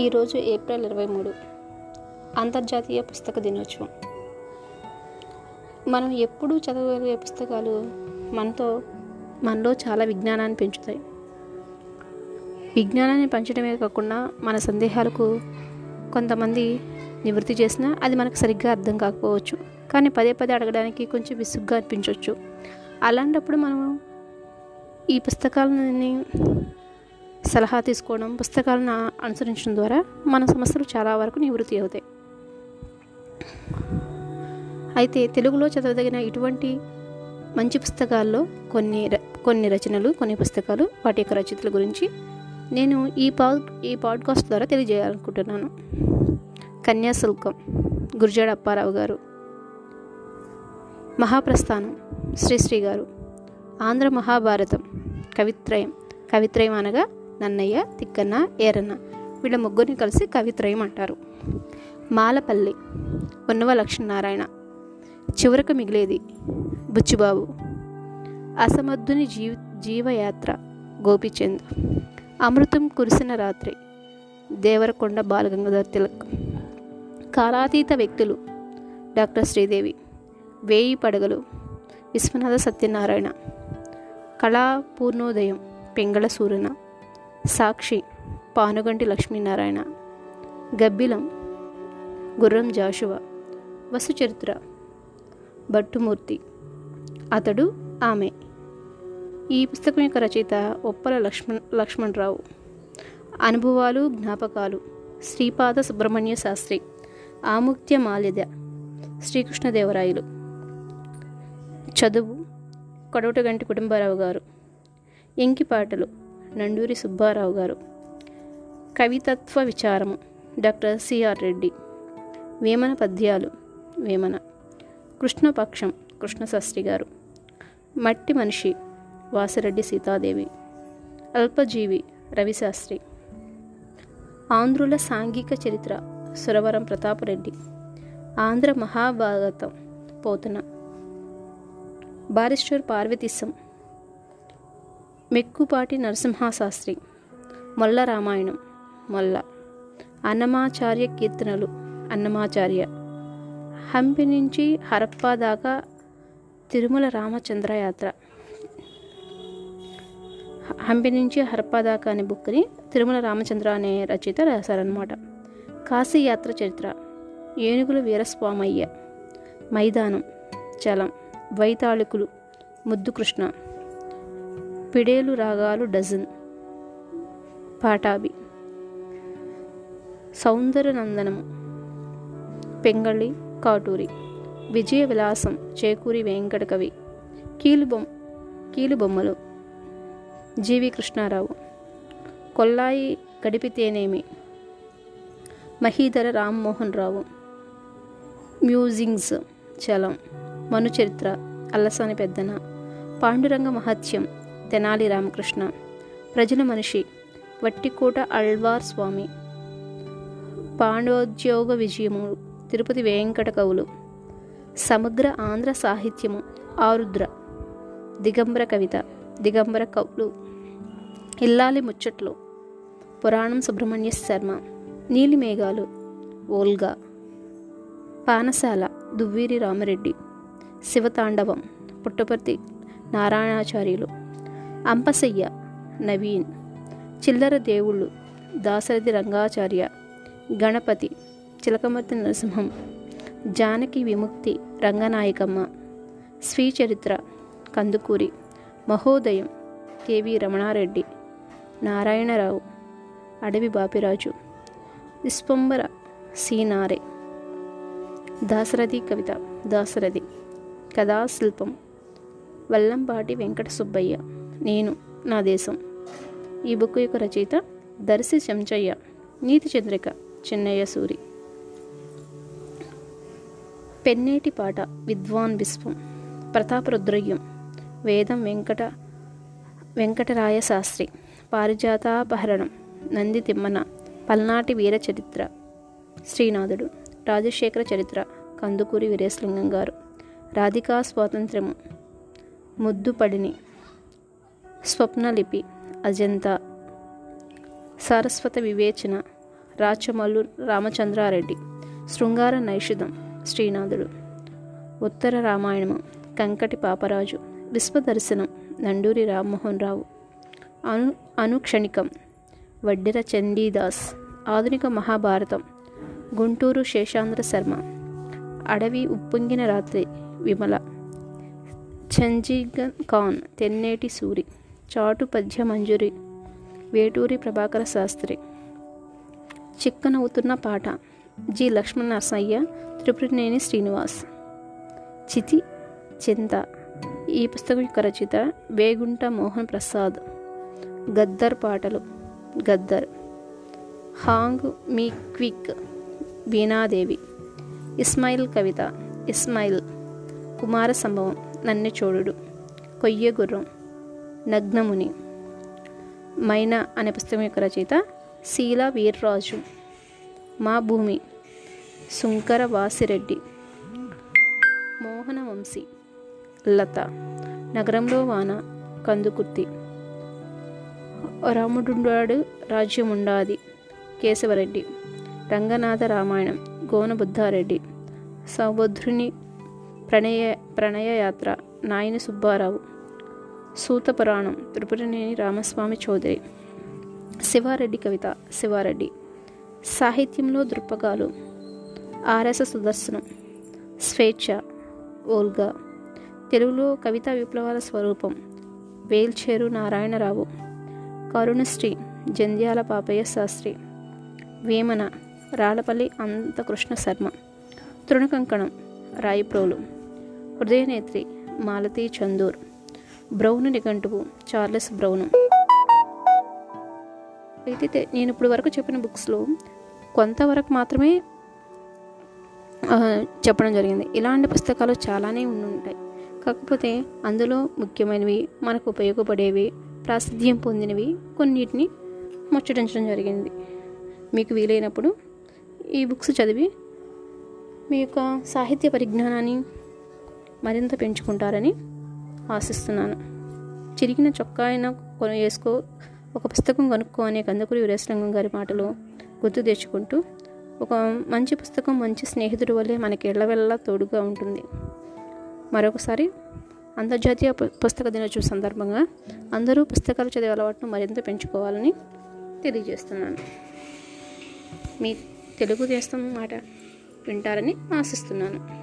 ఈరోజు ఏప్రిల్ 23, అంతర్జాతీయ పుస్తక దినోత్సవం. మనం ఎప్పుడూ చదవగలిగే పుస్తకాలు మనలో చాలా విజ్ఞానాన్ని పెంచుతాయి. విజ్ఞానాన్ని పెంచడమే కాకుండా మన సందేహాలకు కొంతమంది నివృత్తి చేసినా అది మనకు సరిగ్గా అర్థం కాకపోవచ్చు, కానీ పదే పదే అడగడానికి కొంచెం విసుగ్గా అనిపించవచ్చు. అలాంటప్పుడు మనం ఈ పుస్తకాలని సలహా తీసుకోవడం, పుస్తకాలను అనుసరించడం ద్వారా మన సమస్యలు చాలా వరకు నివృత్తి అవుతాయి. అయితే తెలుగులో చదవదగిన ఇటువంటి మంచి పుస్తకాల్లో కొన్ని రచనలు, కొన్ని పుస్తకాలు, వాటి యొక్క రచయితల గురించి నేను ఈ పాడ్కాస్ట్ ద్వారా తెలియజేయాలనుకుంటున్నాను. కన్యాశుల్కం, గుర్జాడప్పారావు గారు. మహాప్రస్థానం, శ్రీశ్రీ గారు. ఆంధ్ర మహాభారతం, కవిత్రయం. కవిత్రయం అనగా నన్నయ్య, తిక్కన్న, ఏరన్న వీళ్ళ ముగ్గురిని కలిసి కవిత్రయం అంటారు. మాలపల్లి, ఉన్నవ లక్ష్మీనారాయణ. చివరకు మిగిలేది బుచ్చిబాబు. అసమర్థుని జీవయాత్ర, గోపీచంద్. అమృతం కురిసిన రాత్రి, దేవరకొండ బాలగంగాధర తిలక్. కాలాతీత వ్యక్తులు, డాక్టర్ శ్రీదేవి. వేయి, పడగలు. విశ్వనాథ, సత్యనారాయణ. కళా, పూర్ణోదయం. పెంగళ సూరన. సాక్షి, పానుగంటి లక్ష్మీనారాయణ. గబ్బిలం, గుర్రం జాషువా. వసు చరిత్ర, భట్టుమూర్తి. అతడు, ఆమె. ఈ పుస్తకం యొక్క రచయిత ఉప్పల లక్ష్మణరావు. అనుభవాలు, జ్ఞాపకాలు. శ్రీపాద సుబ్రహ్మణ్య శాస్త్రి. ఆముక్త్య మాలిద, శ్రీకృష్ణదేవరాయలు. చదువు, కొడవటిగంటి కుటుంబారావు గారు. ఎంకి పాటలు, నండూరి సుబ్బారావు గారు. కవితత్వ విచారము, డాక్టర్ సిఆర్ రెడ్డి. వేమన పద్యాలు, వేమన. కృష్ణపక్షం, కృష్ణశాస్త్రి గారు. మట్టి మనిషి, వాసిరెడ్డి సీతాదేవి. అల్పజీవి, రవిశాస్త్రి. ఆంధ్రుల సాంఘిక చరిత్ర, సురవరం ప్రతాపరెడ్డి. ఆంధ్ర మహాభారతం, పోతన. బారిస్టర్ పార్వతీశం. మెక్కుపాటి నరసింహశాస్త్రి. మొల్ల రామాయణం, మొల్ల. అన్నమాచార్య కీర్తనలు, అన్నమాచార్య. హంపి నుంచి హరప్పా దాకా తిరుమల రామచంద్ర యాత్ర. హంపి నుంచి హరప్పా దాకా అనే బుక్ని తిరుమల రామచంద్ర అనే రచయిత రాశారనమాట. కాశీ యాత్ర చరిత్ర, ఏనుగుల వీరస్వామయ్య. మైదానం, చలం. వైతాళికులు, ముద్దుకృష్ణ. పిడేలు రాగాలు డజన్, పాటాభి. సౌందరనందనము, పెంగళి, కాటూరి. విజయ విలాసం, చేకూరి వెంకటకవి. కీలుబొమ్మలు, జీవి కృష్ణారావు. కొల్లాయి గడిపితేనేమి, మహీధర రామ్మోహన్ రావు. మ్యూజింగ్స్, చలం. మనుచరిత్ర, అల్లసాని పెద్దన. పాండురంగ మహత్యం, తెనాలి రామకృష్ణ. ప్రజల మనిషి, వట్టికోట అల్వార్ స్వామి. పాండోద్యోగ విజయము, తిరుపతి వెంకట కవులు. సమగ్ర ఆంధ్ర సాహిత్యము, ఆరుద్ర. దిగంబర కవిత, దిగంబర కవులు. ఇల్లాలి ముచ్చట్లు, పురాణం సుబ్రహ్మణ్య శర్మ. నీలిమేఘాలు, ఓల్గా. పానశాల, దువ్వీరి రామరెడ్డి. శివతాండవం, పుట్టపర్తి నారాయణాచార్యులు. అంపశయ్య, నవీన్. చిల్లర దేవుళ్ళు, దాసరథి రంగాచార్య. గణపతి, చిలకమర్తి నరసింహం. జానకి విముక్తి, రంగనాయకమ్మ. శ్రీచరిత్ర, కందుకూరి. మహోదయం, కెవి రమణారెడ్డి. నారాయణరావు, అడవి బాపిరాజు. విశ్వంబర సీనారే. దాసరథి కవిత, దాసరథి. కథాశిల్పం, వల్లంపాటి వెంకట సుబ్బయ్య. నేను, నా దేశం. ఈ బుక్ యొక్క రచయిత దర్శి చెంచయ్య. నీతి చంద్రిక, చెన్నయ్య సూరి. పెన్నేటి పాట, విద్వాన్ విశ్వం. ప్రతాపరుద్రయం, వేదం వెంకటరాయ శాస్త్రి. పారిజాతాపహరణం, నంది తిమ్మన. పల్నాటి వీర చరిత్ర, శ్రీనాథుడు. రాజశేఖర చరిత్ర, కందుకూరి వీరేశలింగం గారు. రాధికా స్వాతంత్ర్యము, ముద్దుపడిని. స్వప్నలిపి, అజంతా. సరస్వత వివేచన, రాచమల్లు రామచంద్రారెడ్డి. శృంగార నైషిధం శ్రీనాథుడు. ఉత్తర రామాయణము కంకటి పాపరాజు. విశ్వదర్శనం నండూరి రామ్మోహన్ రావు. అనుక్షణికం వడ్డెర చండీదాస్. ఆధునిక మహాభారతం గుంటూరు శేషాంధ్ర శర్మ. అడవి ఉప్పొంగిన రాత్రి విమల. చంజీగన్ ఖాన్ తెన్నేటి సూరి. చాటు పద్య మంజూరి వేటూరి ప్రభాకర శాస్త్రి. చిక్కనవుతున్న పాట జి లక్ష్మణనరసయ్య త్రిపురనేని శ్రీనివాస్. చితి చింత ఈ పుస్తకం యొక్క రచయిత వేగుంట మోహన్ ప్రసాద్. గద్దర్ పాటలు Gaddar. Hang me quick Veenadevi. Ismail కవిత ఇస్మాయిల్. కుమార సంభవం నన్ను చోడుడు. కొయ్య గుర్రం నగ్నముని. మైనా అనే పుస్తకం యొక్క రచయిత శీలా వీర్రాజు. మా భూమి శుంకర వాసిరెడ్డి. మోహన వంశీ. లత. నగరంలో వాన కందుకుర్తి. రాముడుండాడు రాజ్యముండాది కేశవరెడ్డి. రంగనాథ రామాయణం గోనబుద్ధారెడ్డి. సౌభద్రుని ప్రణయయాత్ర నాయని సుబ్బారావు. సూతపురాణం త్రిపురనేని రామస్వామి చౌదరి. శివారెడ్డి కవిత శివారెడ్డి. సాహిత్యంలో దృక్పథాలు ఆర్ఎస్ సుదర్శనం స్వేచ్ఛ ఓల్గా. తెలుగులో కవితా విప్లవాల స్వరూపం వేల్చేరు నారాయణరావు. కరుణశ్రీ జంధ్యాల పాపయ్య శాస్త్రి. వేమన రాళ్ళపల్లి అనంతకృష్ణ శర్మ. తృణకంకణం రాయిప్రోలు. హృదయనేత్రి మాలతీ చందూర్. బ్రౌను నిఘంటువు చార్లెస్ బ్రౌను. అయితే నేను ఇప్పుడు వరకు చెప్పిన బుక్స్లో కొంతవరకు మాత్రమే చెప్పడం జరిగింది. ఇలాంటి పుస్తకాలు చాలానే ఉంటాయి. కాకపోతే అందులో ముఖ్యమైనవి, మనకు ఉపయోగపడేవి, ప్రాసిద్ధ్యం పొందినవి కొన్నిటిని ముచ్చటించడం జరిగింది. మీకు వీలైనప్పుడు ఈ బుక్స్ చదివి మీ యొక్క సాహిత్య పరిజ్ఞానాన్ని మరింత పెంచుకుంటారని ఆశిస్తున్నాను. చిరిగిన చొక్కా అయినా వేసుకో, ఒక పుస్తకం కొనుక్కో అనే కందుకూరి వీరేశలింగం గారి మాటలు గుర్తు తెచ్చుకుంటూ, ఒక మంచి పుస్తకం మంచి స్నేహితుడి వల్లే మనకి ఎల్లవెల్లా తోడుగా ఉంటుంది. మరొకసారి అంతర్జాతీయ పుస్తక దినోత్సవం సందర్భంగా అందరూ పుస్తకాలు చదివే అలవాటును మరింత పెంచుకోవాలని తెలియజేస్తున్నాను. మీ తెలుగుదేశం మాట వింటారని ఆశిస్తున్నాను.